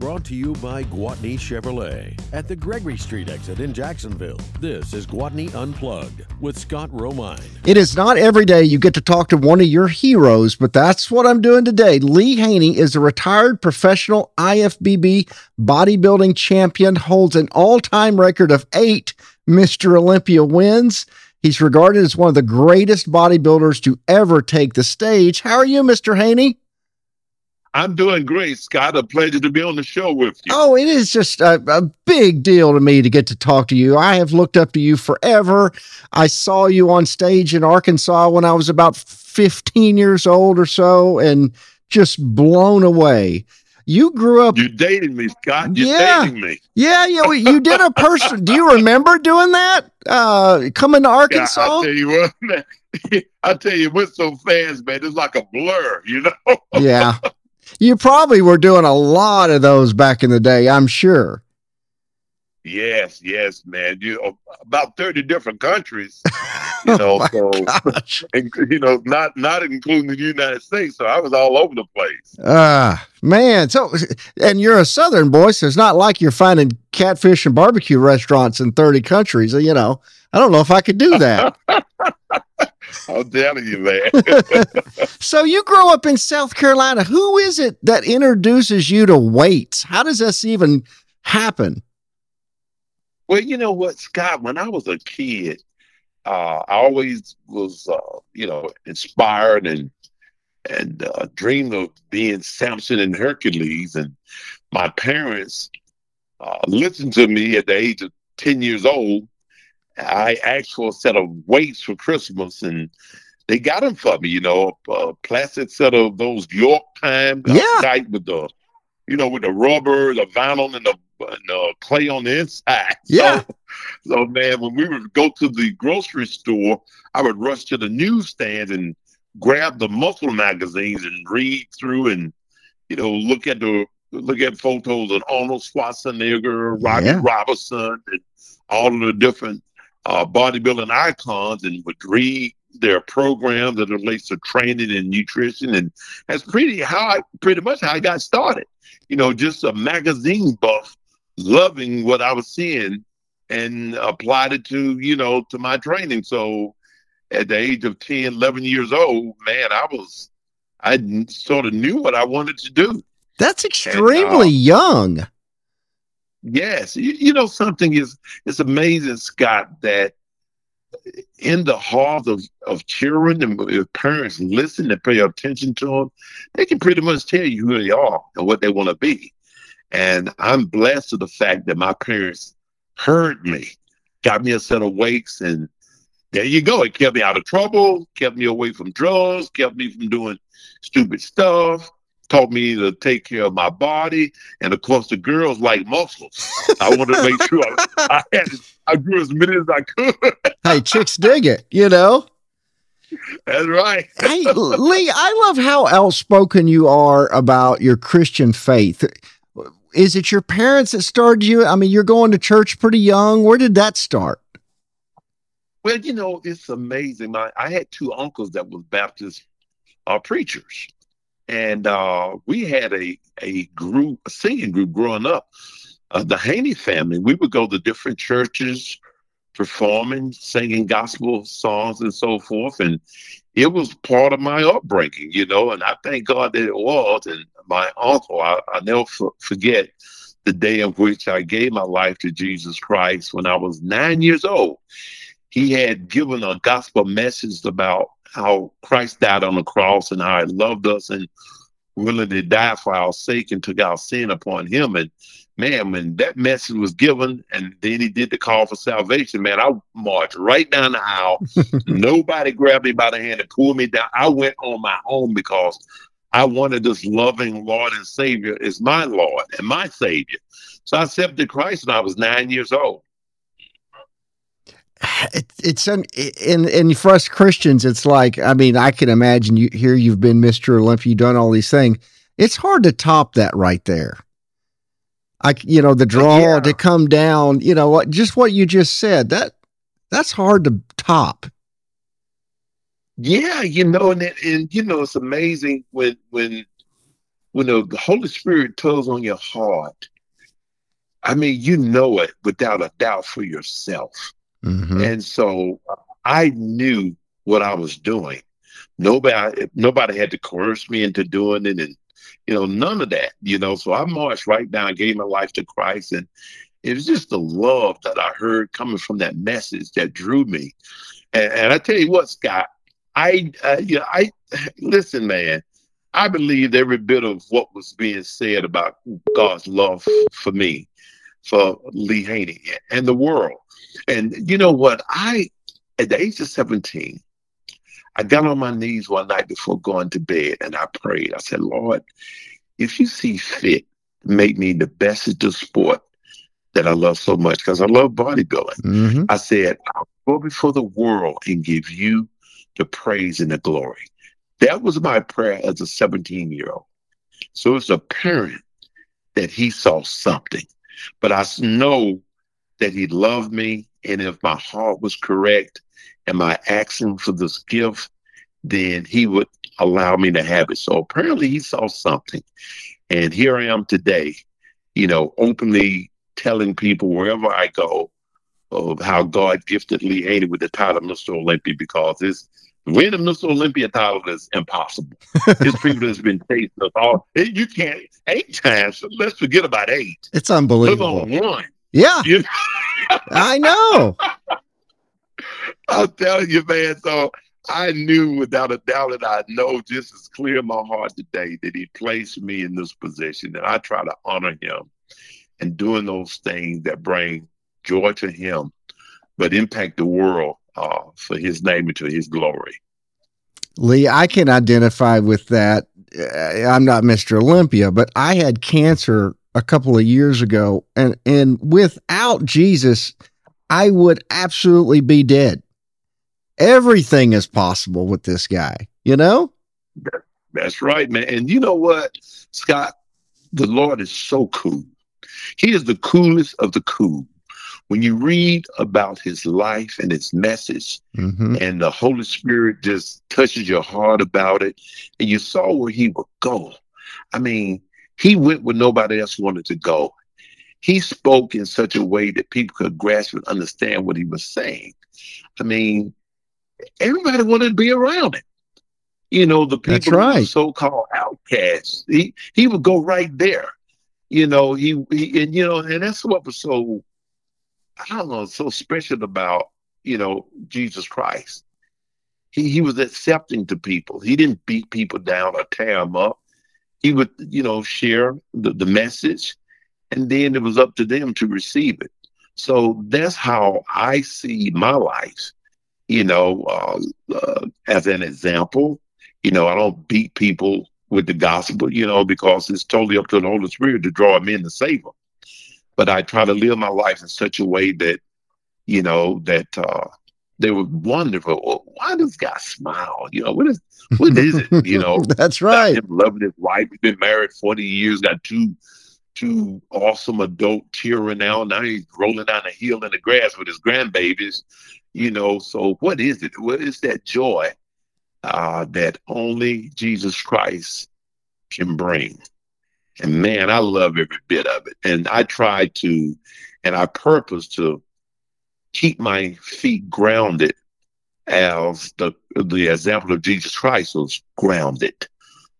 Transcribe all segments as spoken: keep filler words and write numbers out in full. brought to you by Guatney Chevrolet at the Gregory Street exit in Jacksonville. This is Guatney Unplugged with Scott Romine. It is not every day you get to talk to one of your heroes, but that's what I'm doing today. Lee Haney is a retired professional I F B B bodybuilding champion, holds an all-time record of eight Mister Olympia wins. He's regarded as one of the greatest bodybuilders to ever take the stage. How are you, Mister Haney? I'm doing great, Scott. A pleasure to be on the show with you. Oh, it is just a, a big deal to me to get to talk to you. I have looked up to you forever. I saw you on stage in Arkansas when I was about fifteen years old or so and just blown away. You grew up... You dated me, Scott. You yeah, dated me. Yeah, yeah. You did a person... Do you remember doing that? Uh, coming to Arkansas? Yeah, I'll tell you what, man. I'll tell you, it went so fast, man. It's like a blur, you know? Yeah. You probably were doing a lot of those back in the day, I'm sure. Yes, yes, man. You about thirty different countries, you know, oh my so and, you know, not not including the United States. So I was all over the place. Ah, uh, man. So, and you're a Southern boy, so it's not like you're finding catfish and barbecue restaurants in thirty countries. You know, I don't know if I could do that. I'm telling you, man. So you grow up in South Carolina. Who is it that introduces you to weights? How does this even happen? Well, you know what, Scott, when I was a kid, uh, I always was, uh, you know, inspired and and uh, dreamed of being Samson and Hercules. And my parents uh, listened to me at the age of ten years old. I asked for a set of weights for Christmas, and they got them for me, you know, a, a plastic set of those York Times yeah. with the, you know, with the rubber, the vinyl, and the And, uh, clay on the inside. Yeah. So, so, man, when we would go to the grocery store, I would rush to the newsstand and grab the muscle magazines and read through and, you know, look at the look at photos of Arnold Schwarzenegger, Robby yeah. Robinson, and all of the different uh, bodybuilding icons, and would read their program that relates to training and nutrition. And that's pretty how I, pretty much how I got started. You know, just a magazine buff, loving what I was seeing and applied it to, you know, to my training. So at the age of ten, eleven years old, man, I was, I sort of knew what I wanted to do. That's extremely and, uh, young. Yes. You, you know, something is, it's amazing, Scott, that in the heart of, of children, and if parents listen and pay attention to them, they can pretty much tell you who they are and what they want to be. And I'm blessed with the fact that my parents heard me, got me a set of weights, and there you go. It kept me out of trouble, kept me away from drugs, kept me from doing stupid stuff, taught me to take care of my body. And, of course, the girls like muscles. I wanted to make sure I, I, had, I grew as many as I could. Hey, chicks dig it, you know? That's right. Hey, Lee, I love how outspoken you are about your Christian faith. Is it your parents that started you? I mean, you're going to church pretty young. Where did that start? Well, you know, it's amazing. My, I had two uncles that was Baptist uh, preachers. And uh, we had a, a group, a singing group growing up, uh, the Haney family. We would go to different churches, performing, singing gospel songs and so forth. And it was part of my upbringing, you know, and I thank God that it was. And my uncle, I, I never f- forget the day in which I gave my life to Jesus Christ when I was nine years old. He had given a gospel message about how Christ died on the cross and how he loved us and willingly died for our sake and took our sin upon him. And man, when that message was given and then he did the call for salvation, man, I marched right down the aisle. Nobody grabbed me by the hand and pulled me down. I went on my own because I wanted this loving Lord and Savior is my Lord and my Savior. So I accepted Christ when I was nine years old. It, it's an, and, and for us Christians, it's like, I mean, I can imagine you here. You've been Mister Olympia, you've done all these things. It's hard to top that right there. I, you know, the draw yeah. to come down, you know, what, just what you just said, that that's hard to top. Yeah. You know, and, it, and you know, it's amazing when, when when the, the Holy Spirit tugs on your heart, I mean, you know it without a doubt for yourself. Mm-hmm. And so I knew what I was doing. Nobody, nobody had to coerce me into doing it, and you know, none of that. You know, so I marched right down, gave my life to Christ, and it was just the love that I heard coming from that message that drew me. And, and I tell you what, Scott, I, uh, you know, I listen, man. I believed every bit of what was being said about God's love for me, for Lee Haney and the world. And you know what? I, at the age of seventeen, I got on my knees one night before going to bed, and I prayed. I said, Lord, if you see fit, make me the best at the sport that I love so much, because I love bodybuilding. Mm-hmm. I said, I'll go before the world and give you the praise and the glory. That was my prayer as a seventeen-year-old. So it's apparent that he saw something. But I know that he loved me, and if my heart was correct and my action for this gift, then he would allow me to have it. So apparently he saw something. And here I am today, you know, openly telling people wherever I go of how God gifted Lee Haney with the title Mister Olympia, because this win of Mister Olympia title is impossible. This people has been chasing us all. You can't eight times. Let's forget about eight. It's unbelievable. Live on one. Yeah. You know? I know. I'll tell you, man. So I knew without a doubt, that I know just as clear in my heart today that he placed me in this position, and I try to honor him and doing those things that bring joy to him, but impact the world uh, for his name and to his glory. Lee, I can identify with that. I'm not Mister Olympia, but I had cancer a couple of years ago, and, and without Jesus, I would absolutely be dead. Everything is possible with this guy, you know? That's right, man. And you know what, Scott? The Lord is so cool. He is the coolest of the cool. When you read about his life and his message, mm-hmm. and the Holy Spirit just touches your heart about it, and you saw where he would go. I mean, he went where nobody else wanted to go. He spoke in such a way that people could grasp and understand what he was saying. I mean, everybody wanted to be around him. You know, the people That's right. who were so-called outcasts, he, he would go right there. You know, he, he and you know, and that's what was so, I don't know, so special about, you know, Jesus Christ. He he was accepting to people. He didn't beat people down or tear them up. He would, you know, share the, the message, and then it was up to them to receive it. So that's how I see my life, you know, uh, uh, as an example. You know, I don't beat people with the gospel, you know, because it's totally up to the Holy Spirit to draw them in to save them. But I try to live my life in such a way that, you know, that uh, they were wonderful. Well, why does God smile? You know, what is what is it? You know, that's right. Him loving his wife. He's been married forty years, got two two awesome adult children now. Now he's rolling down a hill in the grass with his grandbabies, you know. So what is it? What is that joy Uh, that only Jesus Christ can bring? And man, I love every bit of it. And I try to, and I purpose to keep my feet grounded as the the example of Jesus Christ was grounded,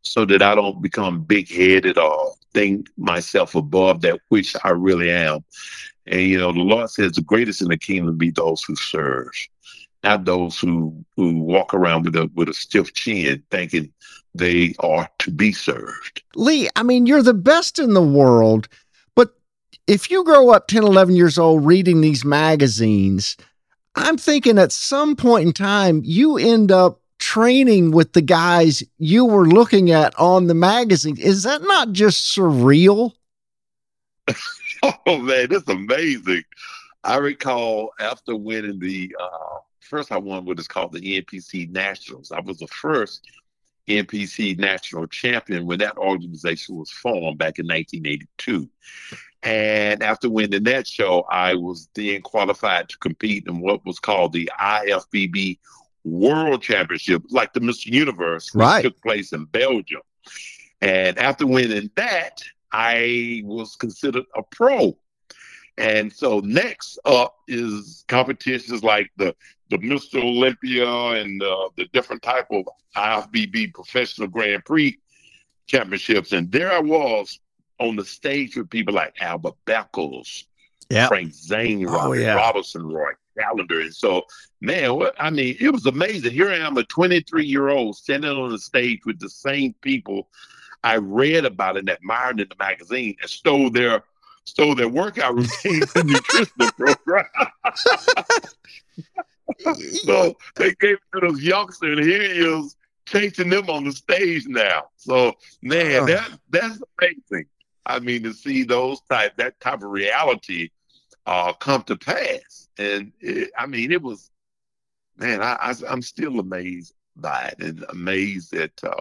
so that I don't become big-headed or think myself above that which I really am. And, you know, the Lord says the greatest in the kingdom be those who serve, not those who, who walk around with a with a stiff chin thinking they are to be served. Lee, I mean, you're the best in the world, but if you grow up ten, eleven years old reading these magazines, I'm thinking at some point in time, you end up training with the guys you were looking at on the magazine. Is that not just surreal? Oh, man, that's amazing. I recall after winning the... Uh, First, I won what is called the N P C Nationals. I was the first N P C National champion when that organization was formed back in nineteen eighty-two. And after winning that show, I was then qualified to compete in what was called the I F B B World Championship, like the Mister Universe, which right. took place in Belgium. And after winning that, I was considered a pro. And so next up is competitions like the, the Mister Olympia and uh, the different type of I F B B Professional Grand Prix championships. And there I was on the stage with people like Albert Beckles, yep. Frank Zane, Robby oh, yeah. Robinson, Roy Callender. And so, man, what, I mean, it was amazing. Here I am, a twenty-three-year-old standing on the stage with the same people I read about and admired in the magazine and stole their stole their workout routines and nutritional program. So they gave it to those youngsters, and here he is chasing them on the stage now. So, man, that that's amazing. I mean, to see those type that type of reality uh, come to pass. And, it, I mean, it was, man, I, I, I'm still amazed by it and amazed at uh,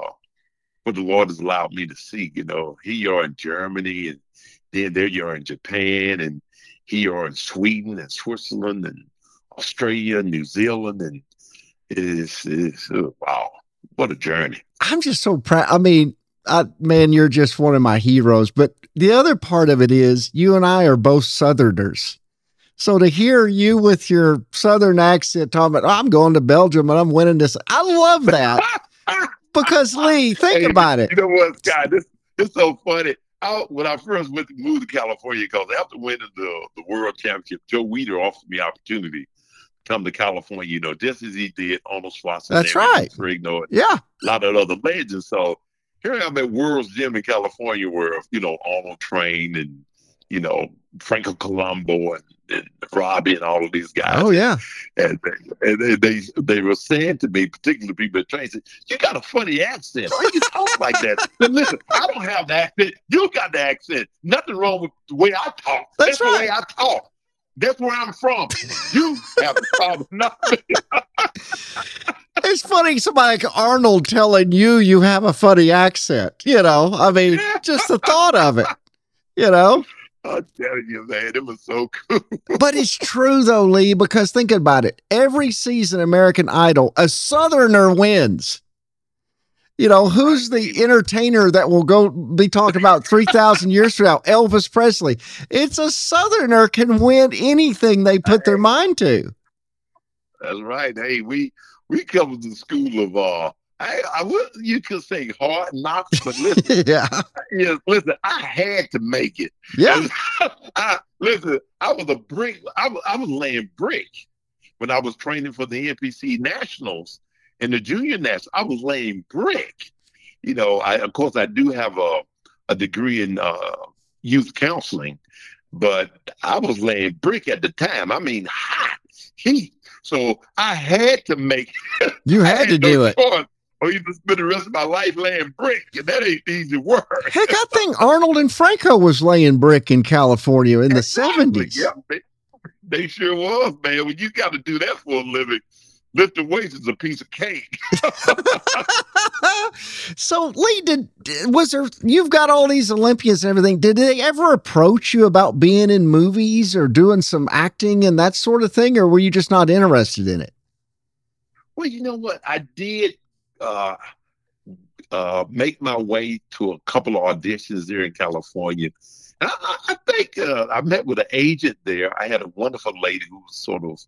what the Lord has allowed me to see. You know, here you are in Germany, and then there you are in Japan, and here you are in Sweden and Switzerland and Australia and New Zealand. And it's, it's oh, wow, what a journey. I'm just so proud. I mean, I, man, you're just one of my heroes. But the other part of it is you and I are both Southerners. So to hear you with your Southern accent talking about, oh, I'm going to Belgium and I'm winning this. I love that. Because, Lee, think hey, about it. You know what, Scott? This is so funny. I, when I first went to move to California, because after winning the, the World Championship, Joe Weider offered me opportunity to come to California, you know, just as he did Arnold Schwarzenegger. That's right. Rigno, yeah. A lot of other legends. So here I am at World's Gym in California where, you know, Arnold trained and, you know, Franco Colombo and, and Robby and all of these guys. Oh, yeah. And, and they, they they were saying to me, particularly people at training, you got a funny accent. Why you talk like that? Then listen, I don't have the accent. You got the accent. Nothing wrong with the way I talk. That's, That's right. the way I talk. That's where I'm from. You have the problem. Nothing. It's funny, somebody like Arnold telling you you have a funny accent. You know, I mean, just the thought of it, you know. I'm telling you, man, it was so cool. But it's true, though, Lee, because think about it. Every season, American Idol, a Southerner wins. You know, who's the entertainer that will go be talking about three thousand years from now? Elvis Presley. It's a Southerner can win anything they put their mind to. That's right. Hey, we we come to the school of... uh. I, I would, you could say hard knocks, but listen, yeah. yes, listen, I had to make it. Yeah. I, I, listen, I was a brick. I, I was laying brick when I was training for the N P C Nationals and the Junior Nationals. I was laying brick. You know, I, of course, I do have a, a degree in uh, youth counseling, but I was laying brick at the time. I mean, hot heat. So I had to make it. You had, had to do it. Choice. Or you just spend the rest of my life laying brick, and that ain't easy work. Heck, I think Arnold and Franco was laying brick in California in exactly. the seventies. Yeah, they, they sure was, man. When you got to do that for a living, lifting weights is a piece of cake. So, Lee, did was there? You've got all these Olympians and everything. Did they ever approach you about being in movies or doing some acting and that sort of thing, or were you just not interested in it? Well, you know what, I did. Uh, uh, make my way to a couple of auditions there in California. And I, I think uh, I met with an agent there. I had a wonderful lady who was sort of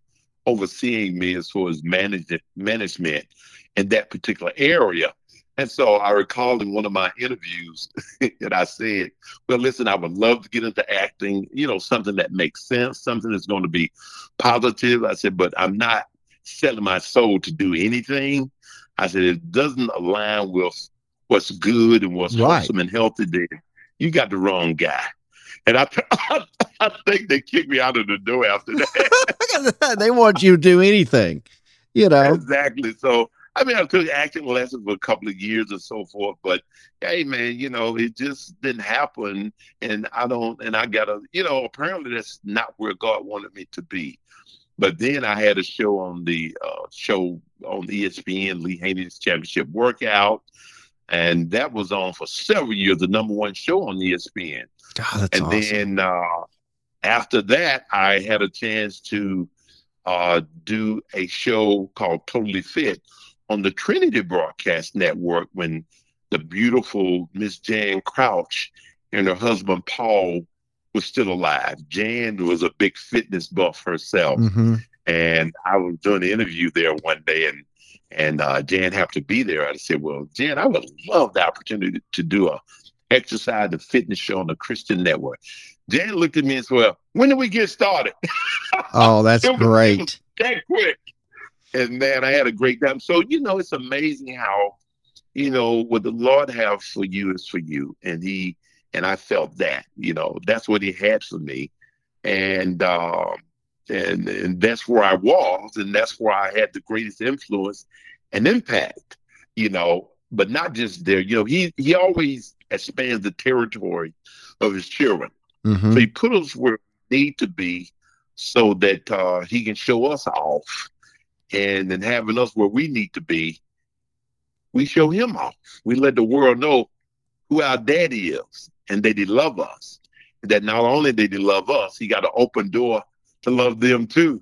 overseeing me as far as manage- management in that particular area. And so I recall in one of my interviews that I said, well, listen, I would love to get into acting, you know, something that makes sense, something that's going to be positive. I said, but I'm not selling my soul to do anything. I said, it doesn't align with what's good and what's right. wholesome and healthy. There, you got the wrong guy. And I, I, I think they kicked me out of the door after that. They want you to do anything, you know. Exactly. So, I mean, I took acting lessons for a couple of years and so forth. But, hey, man, you know, it just didn't happen. And I don't, and I got to, you know, apparently that's not where God wanted me to be. But then I had a show on the uh, show on E S P N, Lee Haney's Championship Workout, and that was on for several years, the number one show on E S P N. God, that's and awesome. Then uh, after that, I had a chance to uh, do a show called Totally Fit on the Trinity Broadcast Network when the beautiful Miss Jan Crouch and her husband, Paul, was still alive. Jan was a big fitness buff herself. Mm-hmm. And I was doing an interview there one day, and and uh, Jan happened to be there. I said, well, Jan, I would love the opportunity to do a exercise and fitness show on the Christian network. Jan looked at me and said, well, when do we get started? Oh, that's it was, great. It was that quick. And man, I had a great time. So, you know, it's amazing how, you know, what the Lord has for you is for you. And he, and I felt that, you know, that's what he had for me. And, um, and, and that's where I was. And that's where I had the greatest influence and impact, you know, but not just there, you know, he, he always expands the territory of his children. Mm-hmm. So he put us where we need to be so that, uh, he can show us off, and then having us where we need to be. We show him off. We let the world know who our daddy is and that he love us. That not only did he love us, he got an open door to love them too,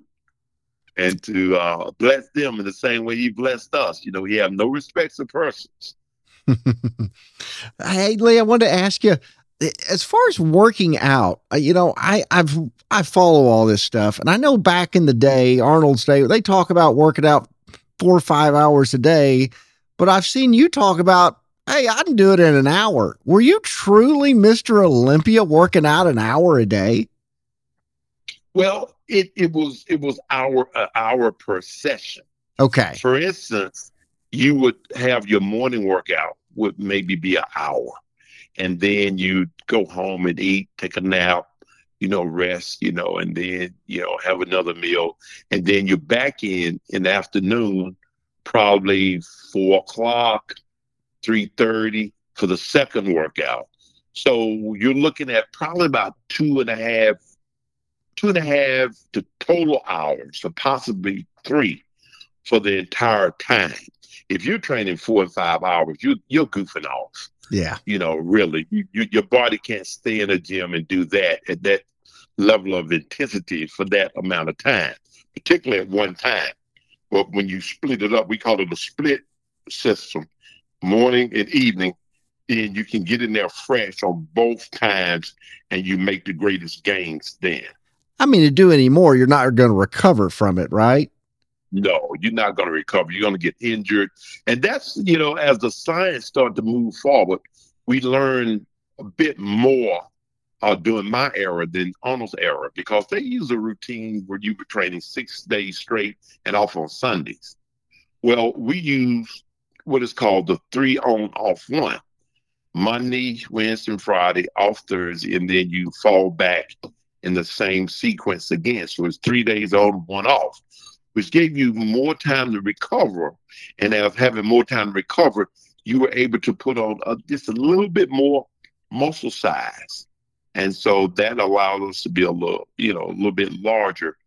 and to uh, bless them in the same way he blessed us. You know, he have no respect for persons. Hey, Lee, I wanted to ask you, as far as working out, you know, I I've I follow all this stuff, and I know back in the day, Arnold's day, they talk about working out four or five hours a day. But I've seen you talk about, hey, I can do it in an hour. Were you truly Mister Olympia working out an hour a day? Well, it, it was it was hour an hour per session. Okay. For instance, you would have your morning workout would maybe be an hour, and then you'd go home and eat, take a nap, you know, rest, you know, and then, you know, have another meal, and then you're back in in the afternoon. Probably four o'clock, three thirty for the second workout. So you're looking at probably about two and a half, two and a half to total hours, or possibly three for the entire time. If you're training four and five hours, you you're goofing off. Yeah, you know, really, you, your body can't stay in a gym and do that at that level of intensity for that amount of time, particularly at one time. But when you split it up, we call it a split system, morning and evening, and you can get in there fresh on both times, and you make the greatest gains then. I mean, to do any more, you're not going to recover from it, right? No, you're not going to recover. You're going to get injured. And that's, you know, as the science started to move forward, we learn a bit more uh, during my era than Arnold's era, because they use a routine where you were training six days straight and off on Sundays. Well, we use what is called the three on off one, Monday, Wednesday, and Friday, off Thursday, and then you fall back in the same sequence again. So it's three days on, one off, which gave you more time to recover. And as having more time to recover, you were able to put on a, just a little bit more muscle size. And so that allowed us to be a little, you know, a little bit larger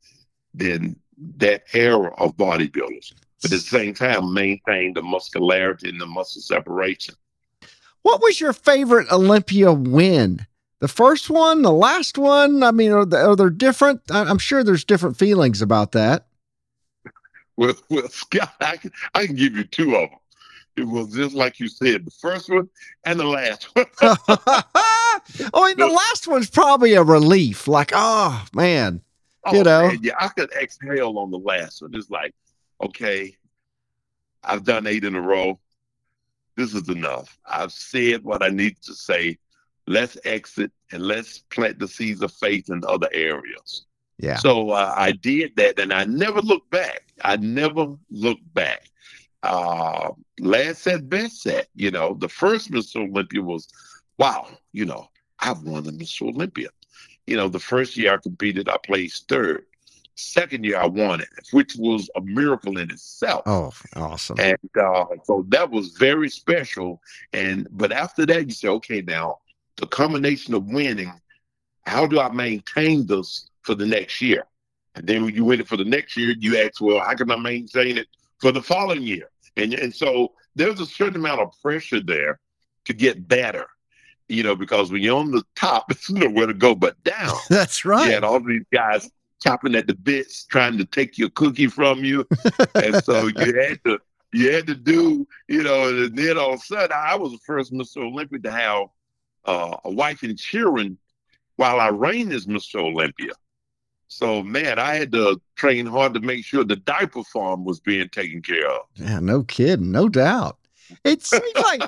than that era of bodybuilders, but at the same time maintain the muscularity and the muscle separation. What was your favorite Olympia win? The first one, the last one? I mean, are, the, are there different? I'm sure there's different feelings about that. Well, well Scott, I can, I can give you two of them. It was just like you said, the first one and the last one. Oh, and the last one's probably a relief. Like, oh, man, oh, you know. Man, yeah, I could exhale on the last one. It's like, okay, I've done eight in a row. This is enough. I've said what I need to say. Let's exit and let's plant the seeds of faith in other areas. Yeah. So uh, I did that, and I never looked back. I never looked back. Uh, last set, best set. You know, the first Mister Olympia was, wow, you know, I've won the Mister Olympia. You know, the first year I competed, I placed third. Second year I won it, which was a miracle in itself. Oh, awesome. And uh, so that was very special. And but after that, you say, okay, now the combination of winning, how do I maintain this for the next year? And then when you win it for the next year, you ask, well, how can I maintain it for the following year? And, and so there's a certain amount of pressure there to get better. You know, because when you're on the top, it's nowhere to go but down. That's right. You had all these guys chopping at the bits, trying to take your cookie from you. And so you had to you had to do, you know, and then all of a sudden I was the first Mister Olympia to have uh, a wife and children while I reigned as Mister Olympia. So, man, I had to train hard to make sure the diaper farm was being taken care of. Yeah, no kidding. No doubt. It seems like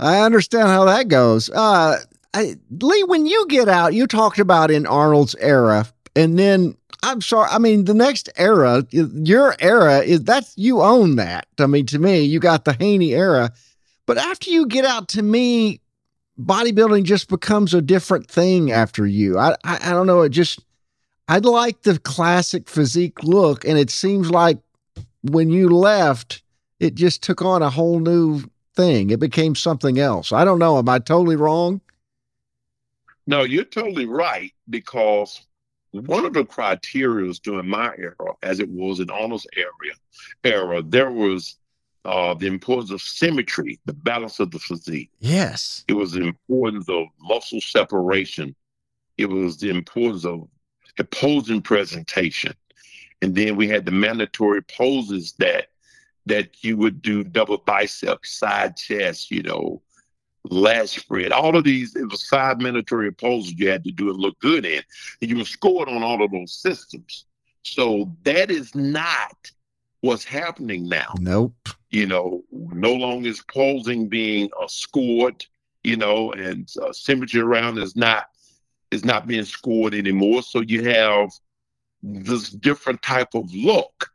I understand how that goes. Uh, I, Lee, when you get out, you talked about in Arnold's era, and then I'm sorry. I mean, the next era, your era is that's you own that. I mean, to me, you got the Haney era, but after you get out, to me, bodybuilding just becomes a different thing after you. I, I, I don't know. It just, I'd like the classic physique look. And it seems like when you left, it just took on a whole new thing. It became something else. I don't know. Am I totally wrong? No, you're totally right, because one of the criteria during my era, as it was in Arnold's era, era there was uh, the importance of symmetry, the balance of the physique. Yes. It was the importance of muscle separation. It was the importance of the posing presentation. And then we had the mandatory poses that that you would do: double bicep, side chest, you know, lat spread, all of these. It was five mandatory poses you had to do and look good in. And you were scored on all of those systems. So that is not what's happening now. Nope. You know, no longer is posing being uh, scored, you know, and uh, symmetry around is not, is not being scored anymore. So you have this different type of look.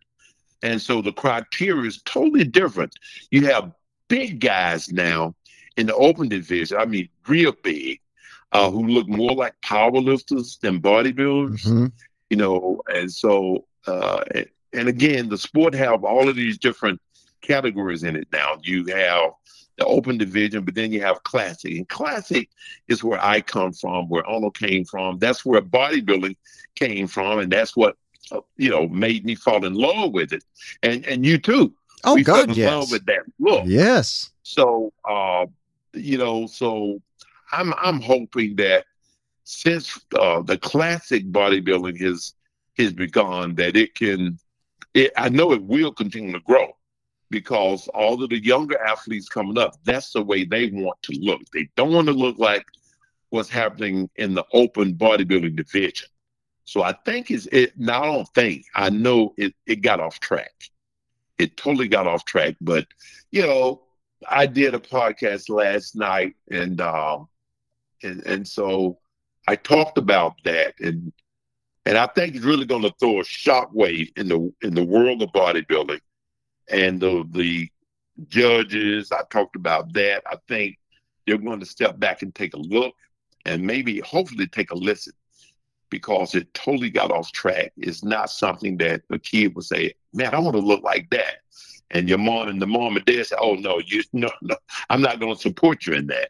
And so the criteria is totally different. You have big guys now in the open division, I mean, real big, uh, who look more like powerlifters than bodybuilders, mm-hmm. you know. And so, uh, and again, the sport have all of these different categories in it now. You have the open division, but then you have classic. And classic is where I come from, where Arnold came from. That's where bodybuilding came from, and that's what, you know, made me fall in love with it. And and you too. Oh, we God, fell in yes. love with that look. Yes. So, uh, you know, so I'm I'm hoping that since uh, the classic bodybuilding has, has begun, that it can, it, I know it will continue to grow, because all of the younger athletes coming up, that's the way they want to look. They don't want to look like what's happening in the open bodybuilding division. So I think it's it. Now I don't think I know it. It got off track. It totally got off track. But you know, I did a podcast last night, and um, and and so I talked about that, and and I think it's really going to throw a shockwave in the in the world of bodybuilding, and the the judges. I talked about that. I think they're going to step back and take a look, and maybe hopefully take a listen, because it totally got off track. It's not something that a kid would say, man, I want to look like that. And your mom and the mom and dad say, oh, no, you, no, no, I'm not going to support you in that.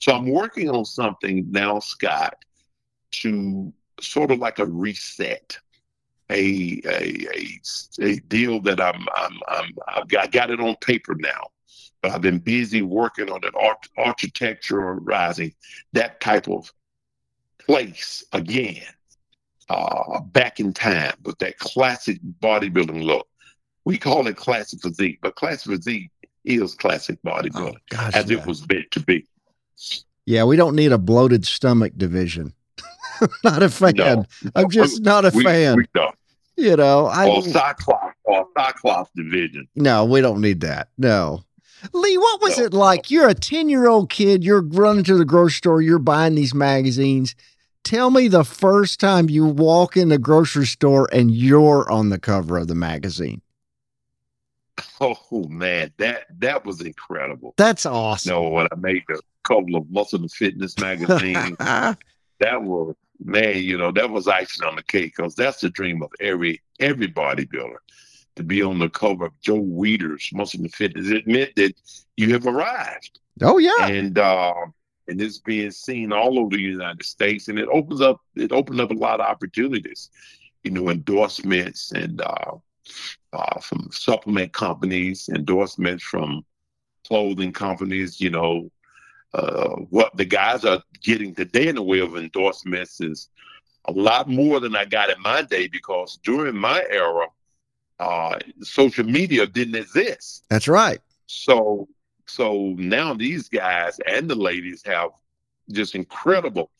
So I'm working on something now, Scott, to sort of like a reset, a a a, a deal that I'm, I'm, I'm, I've got, got it on paper now, but I've been busy working on an art, architecturizing that type of place again. Uh, back in time with that classic bodybuilding look. We call it classic physique, but classic physique is classic bodybuilding, oh, gosh, as yeah. it was meant to be. Yeah, we don't need a bloated stomach division. I'm not a fan. No. I'm just not a we, fan. We don't. You know, I or cyclops or cyclops division. No, we don't need that. No. Lee, what was no. it like? You're a ten-year-old kid. You're running to the grocery store. You're buying these magazines. Tell me the first time you walk in the grocery store and you're on the cover of the magazine. Oh man, that that was incredible. That's awesome. No, when I made a couple of Muscle and Fitness magazines, that was man, you know, that was icing on the cake, because that's the dream of every every bodybuilder, to be on the cover of Joe Weider's Muscle and Fitness. It meant that you have arrived. Oh yeah, and. Uh, And it's being seen all over the United States, and it opens up. It opened up a lot of opportunities, you know, endorsements and uh, uh, from supplement companies, endorsements from clothing companies. You know, uh, what the guys are getting today in the way of endorsements is a lot more than I got in my day, because during my era, uh, social media didn't exist. That's right. So, so now these guys and the ladies have just incredible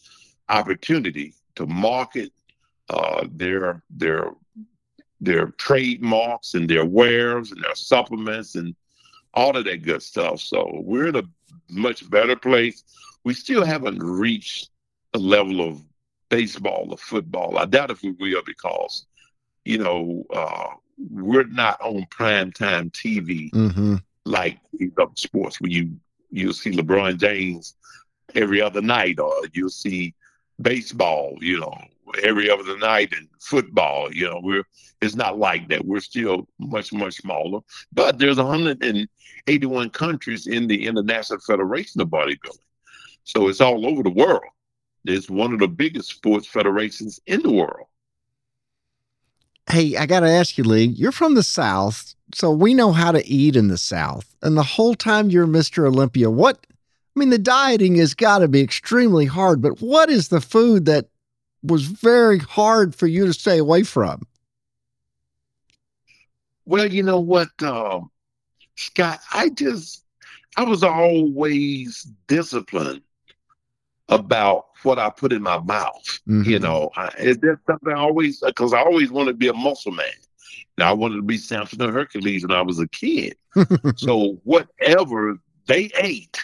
opportunity to market uh, their their their trademarks and their wares and their supplements and all of that good stuff. So we're in a much better place. We still haven't reached a level of baseball or football. I doubt if we will, because, you know, uh, we're not on primetime T V mm-hmm. like these other sports where you, you'll see LeBron James every other night, or you'll see baseball, you know, every other night, and football, you know, we're, it's not like that. We're still much, much smaller, but there's one hundred eighty-one countries in the International Federation of Bodybuilding. So it's all over the world. It's one of the biggest sports federations in the world. Hey, I got to ask you, Lee, you're from the South, so we know how to eat in the South. And the whole time you're Mister Olympia, what, I mean, the dieting has got to be extremely hard, but what is the food that was very hard for you to stay away from? Well, you know what, uh, Scott, I just, I was always disciplined about what I put in my mouth. Mm-hmm. You know, I, is there something I always, because I always wanted to be a muscle man. And I wanted to be Samson and Hercules when I was a kid. So whatever they ate,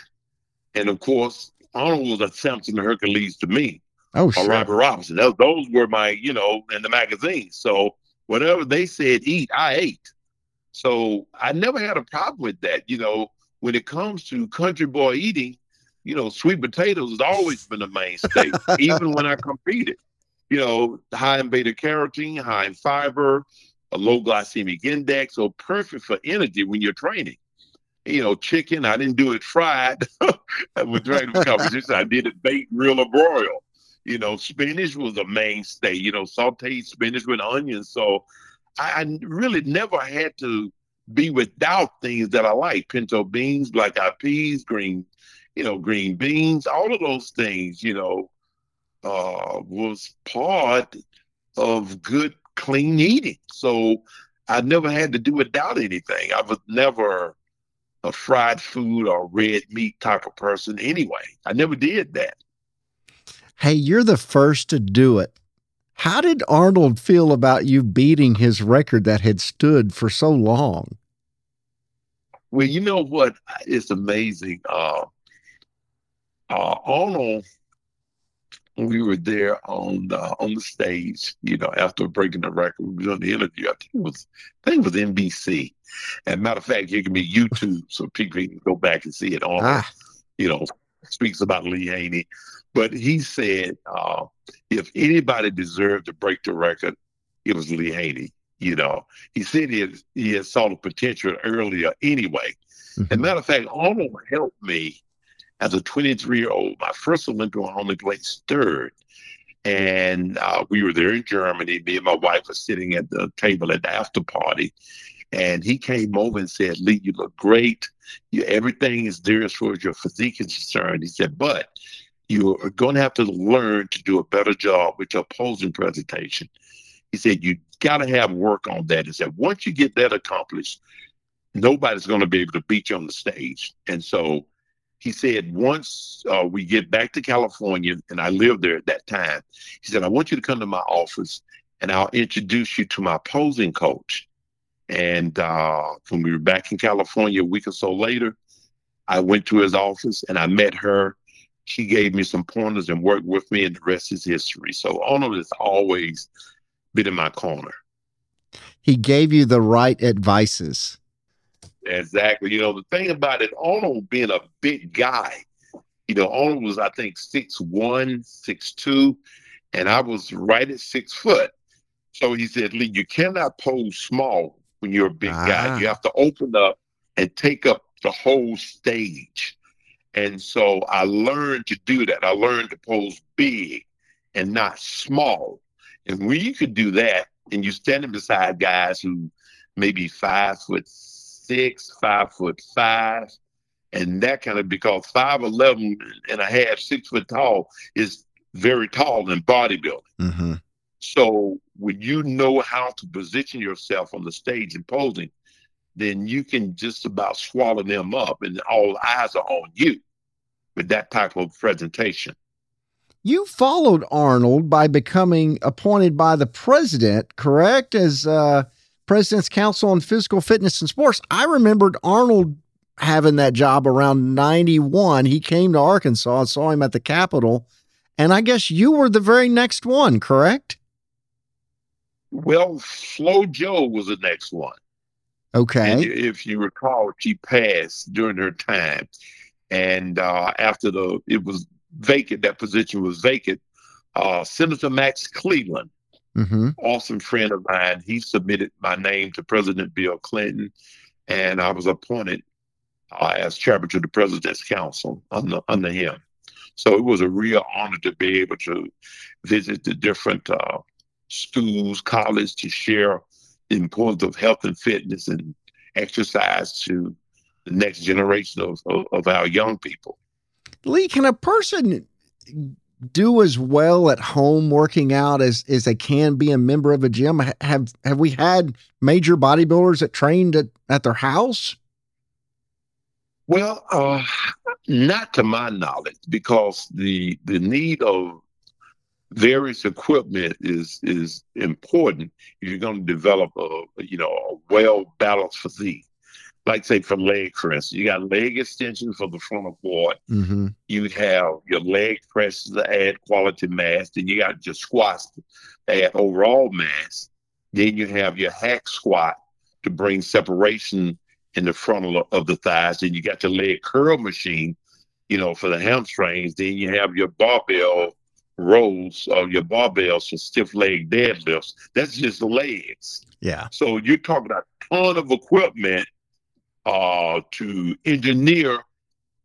and of course, Arnold was a Samson and Hercules to me. Oh, sure. Or Robby Robinson. That, those were my, you know, in the magazine. So whatever they said eat, I ate. So I never had a problem with that. You know, when it comes to country boy eating, you know, sweet potatoes has always been a mainstay, even when I competed. You know, high in beta carotene, high in fiber, a low glycemic index, so perfect for energy when you're training. You know, chicken, I didn't do it fried. I was training for competition. I did it baked, real or broiled. You know, spinach was a mainstay, you know, sauteed spinach with onions. So I, I really never had to be without things that I like. Pinto beans, black-eyed peas, green you know, green beans, all of those things, you know, uh, was part of good, clean eating. So I never had to do without anything. I was never a fried food or red meat type of person anyway. I never did that. Hey, you're the first to do it. How did Arnold feel about you beating his record that had stood for so long? Well, you know what? It's amazing. Uh, Uh, Arnold, we were there on the, on the stage, you know, after breaking the record, we were doing the interview. I think it was, I think it was N B C. And matter of fact, it can be YouTube, so people can go back and see it. Arnold, ah. you know, speaks about Lee Haney. But he said, uh, if anybody deserved to break the record, it was Lee Haney. You know, he said he had, he had saw the potential earlier anyway. Mm-hmm. And matter of fact, Arnold helped me. As a twenty-three-year-old, my first Olympic, I only placed third. And uh, we were there in Germany. Me and my wife were sitting at the table at the after party. And he came over and said, Lee, you look great. You, everything is there as far as your physique is concerned. He said, but you are going to have to learn to do a better job with your posing presentation. He said, you got to have work on that. He said, once you get that accomplished, nobody's going to be able to beat you on the stage. And so he said, once uh, we get back to California, and I lived there at that time, he said, I want you to come to my office, and I'll introduce you to my posing coach. And uh, when we were back in California a week or so later, I went to his office, and I met her. She gave me some pointers and worked with me, and the rest is history. So Arnold has always been in my corner. He gave you the right advices. Exactly. You know, the thing about it, Arnold being a big guy, you know, Arnold was, I think, six one, six two, and I was right at six foot. So he said, Lee, you cannot pose small when you're a big ah. guy. You have to open up and take up the whole stage. And so I learned to do that. I learned to pose big and not small. And when you could do that, and you're standing beside guys who maybe five foot six, five foot five, and that kind of, because five eleven and a half, six foot tall is very tall in bodybuilding. Mm-hmm. So when you know how to position yourself on the stage and posing, then you can just about swallow them up and all eyes are on you with that type of presentation. You followed Arnold by becoming appointed by the president, correct, as uh, President's Council on Physical Fitness and Sports. I remembered Arnold having that job around ninety-one. He came to Arkansas. I saw him at the Capitol. And I guess you were the very next one, correct? Well, Flo Jo was the next one. Okay. And if you recall, she passed during her time. And uh, after the, it was vacant, that position was vacant, uh, Senator Max Cleland, mm-hmm. awesome friend of mine, he submitted my name to President Bill Clinton, and I was appointed uh, as chairman to the President's Council under, under him. So it was a real honor to be able to visit the different uh, schools, colleges, to share the importance of health and fitness and exercise to the next generation of, of, of our young people. Lee, can a person do as well at home working out as, as they can be a member of a gym? Have have we had major bodybuilders that trained at, at their house? Well, uh, not to my knowledge, because the the need of various equipment is is important if you're going to develop a you know a well-balanced physique. Like, say, from leg press, you got leg extension for the frontal quad. Mm-hmm. You have your leg press to add quality mass. Then you got your squats to add overall mass. Then you have your hack squat to bring separation in the frontal of the thighs. Then you got your leg curl machine, you know, for the hamstrings. Then you have your barbell rolls or your barbells for stiff leg deadlifts. That's just the legs. Yeah. So you're talking about a ton of equipment Uh, to engineer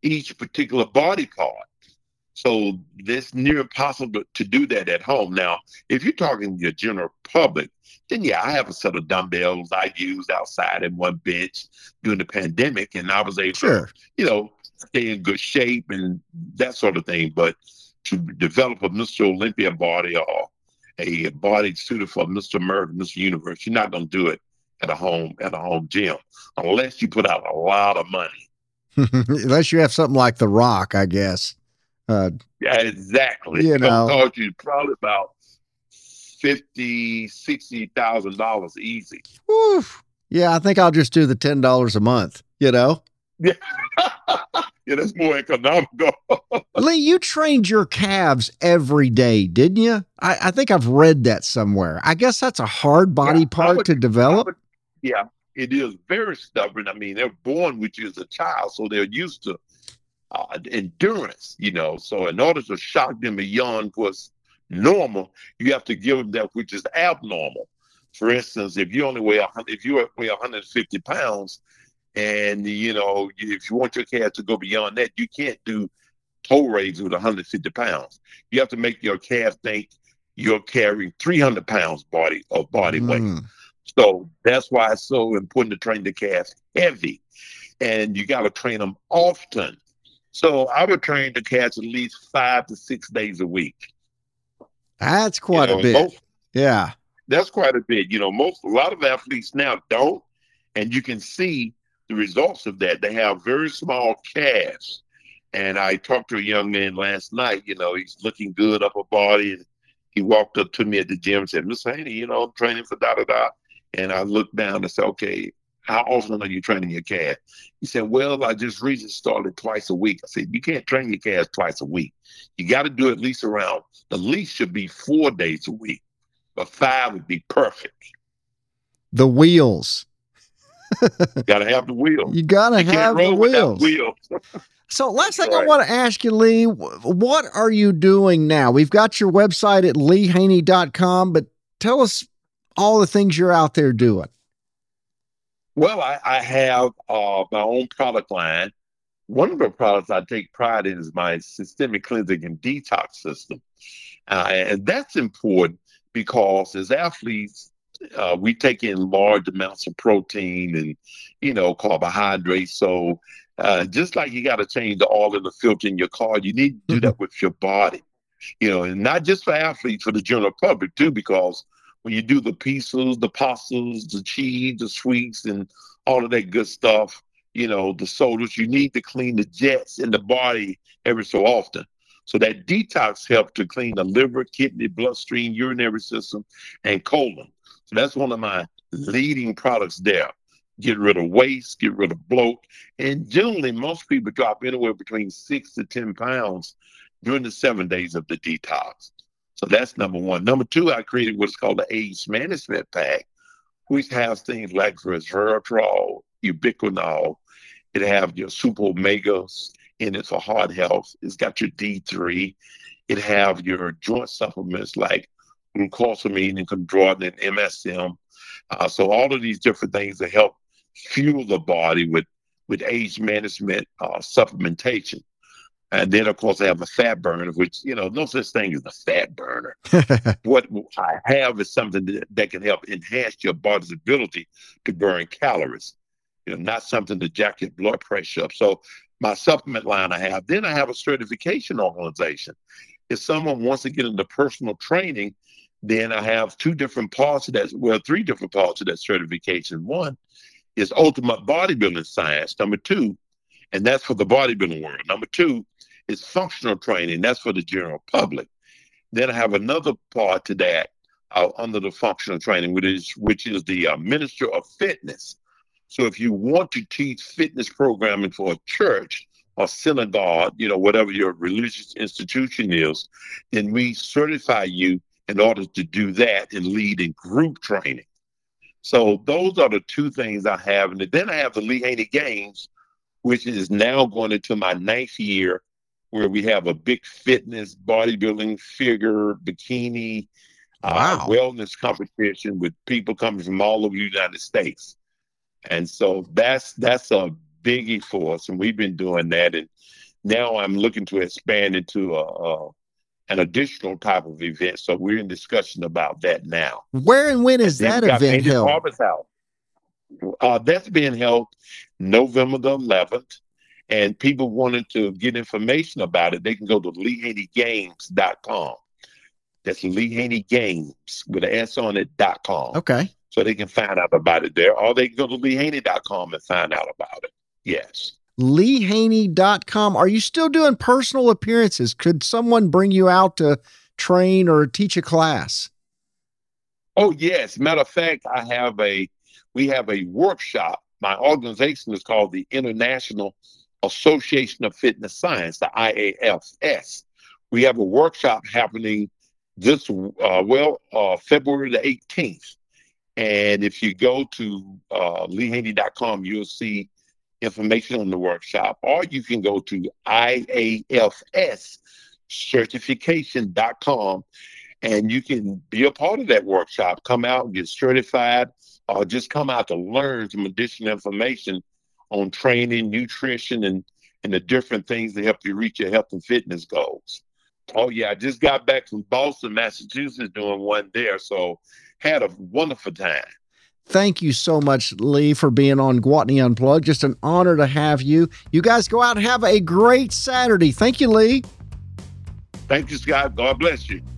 each particular body part. So that's near impossible to do that at home. Now, if you're talking to your general public, then yeah, I have a set of dumbbells I used outside in one bench during the pandemic, and I was able sure. to, you know, stay in good shape and that sort of thing. But to develop a Mister Olympia body or a body suited for Mister America, Mister Universe, you're not going to do it at a home, at a home gym, unless you put out a lot of money. Unless you have something like The Rock, I guess. Uh, yeah, exactly. You know, cost you probably about fifty, sixty thousand dollars easy. Oof. Yeah, I think I'll just do the ten dollars a month. You know. Yeah, yeah, that's more economical. Lee, you trained your calves every day, didn't you? I, I think I've read that somewhere. I guess that's a hard body yeah, part would, to develop. Would, yeah. It is very stubborn. I mean, they're born with you as a child, so they're used to uh, endurance, you know. So in order to shock them beyond what's normal, you have to give them that which is abnormal. For instance, if you only weigh if you weigh one hundred fifty pounds, and you know if you want your calves to go beyond that, you can't do toe raises with one hundred fifty pounds. You have to make your calves think you're carrying three hundred pounds body of body mm. weight. So that's why it's so important to train the calves heavy, and you got to train them often. So I would train the calves at least five to six days a week. That's quite you know, a bit. Most, yeah. That's quite a bit. You know, most, a lot of athletes now don't, and you can see the results of that. They have very small calves. And I talked to a young man last night, you know, he's looking good, upper body. And he walked up to me at the gym and said, Mister Haney, you know, I'm training for da, da, da. And I looked down and said, okay, how often are you training your calf? He said, well, I just recently started twice a week. I said, you can't train your calves twice a week. You got to do at least around, the least should be four days a week, but five would be perfect. The wheels. Got to have the wheels. You got to have the wheels. wheels. So last thing right. I want to ask you, Lee, what are you doing now? We've got your website at Lee Haney dot com, but tell us all the things you're out there doing. Well, I, I have uh, my own product line. One of the products I take pride in is my systemic cleansing and detox system. Uh, and that's important because as athletes, uh, we take in large amounts of protein and, you know, carbohydrates. So uh, just like you got to change the oil and the filter in your car, you need to do that with your body, you know, and not just for athletes, for the general public too, because when you do the pizzas, the pastas, the cheese, the sweets, and all of that good stuff, you know, the sodas, you need to clean the jets in the body every so often. So that detox helps to clean the liver, kidney, bloodstream, urinary system, and colon. So that's one of my leading products there. Get rid of waste, get rid of bloat. And generally, most people drop anywhere between six to ten pounds during the seven days of the detox. So that's number one. Number two, I created what's called the AIDS management pack, which has things like resveratrol, ubiquinol. It has your super omegas in it for heart health. It's got your D three. It has your joint supplements like glucosamine and chondroitin and M S M. Uh, so all of these different things that help fuel the body with, with age management uh, supplementation. And then, of course, I have a fat burner, which, you know, no such thing as a fat burner. What I have is something that, that can help enhance your body's ability to burn calories, you know, not something to jack your blood pressure up. So my supplement line I have. Then I have a certification organization. If someone wants to get into personal training, then I have two different parts of that, well, three different parts of that certification. One is ultimate bodybuilding science. Number two, and that's for the bodybuilding world. Number two is functional training. That's for the general public. Then I have another part to that uh, under the functional training, which is which is the uh, Minister of Fitness. So if you want to teach fitness programming for a church or synagogue, you know, whatever your religious institution is, then we certify you in order to do that and lead in group training. So those are the two things I have. And then I have the Lee Haney Games, which is now going into my ninth year, where we have a big fitness, bodybuilding, figure, bikini, wow. uh, wellness competition with people coming from all over the United States. And so that's that's a biggie for us. And we've been doing that. And now I'm looking to expand into a, a an additional type of event. So we're in discussion about that now. Where and when is that event held? Uh, that's being held November the eleventh, and people wanted to get information about it. They can go to Lee Haney Games dot com. That's LeeHaneyGames with an S on it, dot com. Okay. So they can find out about it there, or they can go to Lee Haney dot com and find out about it. Yes. Lee Haney dot com. Are you still doing personal appearances? Could someone bring you out to train or teach a class? Oh, yes. Matter of fact, I have a We have a workshop. My organization is called the International Association of Fitness Science, the I A F S. We have a workshop happening this, uh, well, uh, February the eighteenth. And if you go to uh, Lee Haney dot com, you'll see information on the workshop. Or you can go to I A F S certification dot com, and you can be a part of that workshop. Come out and get certified. Or uh, just come out to learn some additional information on training, nutrition, and, and the different things that help you reach your health and fitness goals. Oh, yeah, I just got back from Boston, Massachusetts, doing one there, so had a wonderful time. Thank you so much, Lee, for being on Guatney Unplugged. Just an honor to have you. You guys go out and have a great Saturday. Thank you, Lee. Thank you, Scott. God bless you.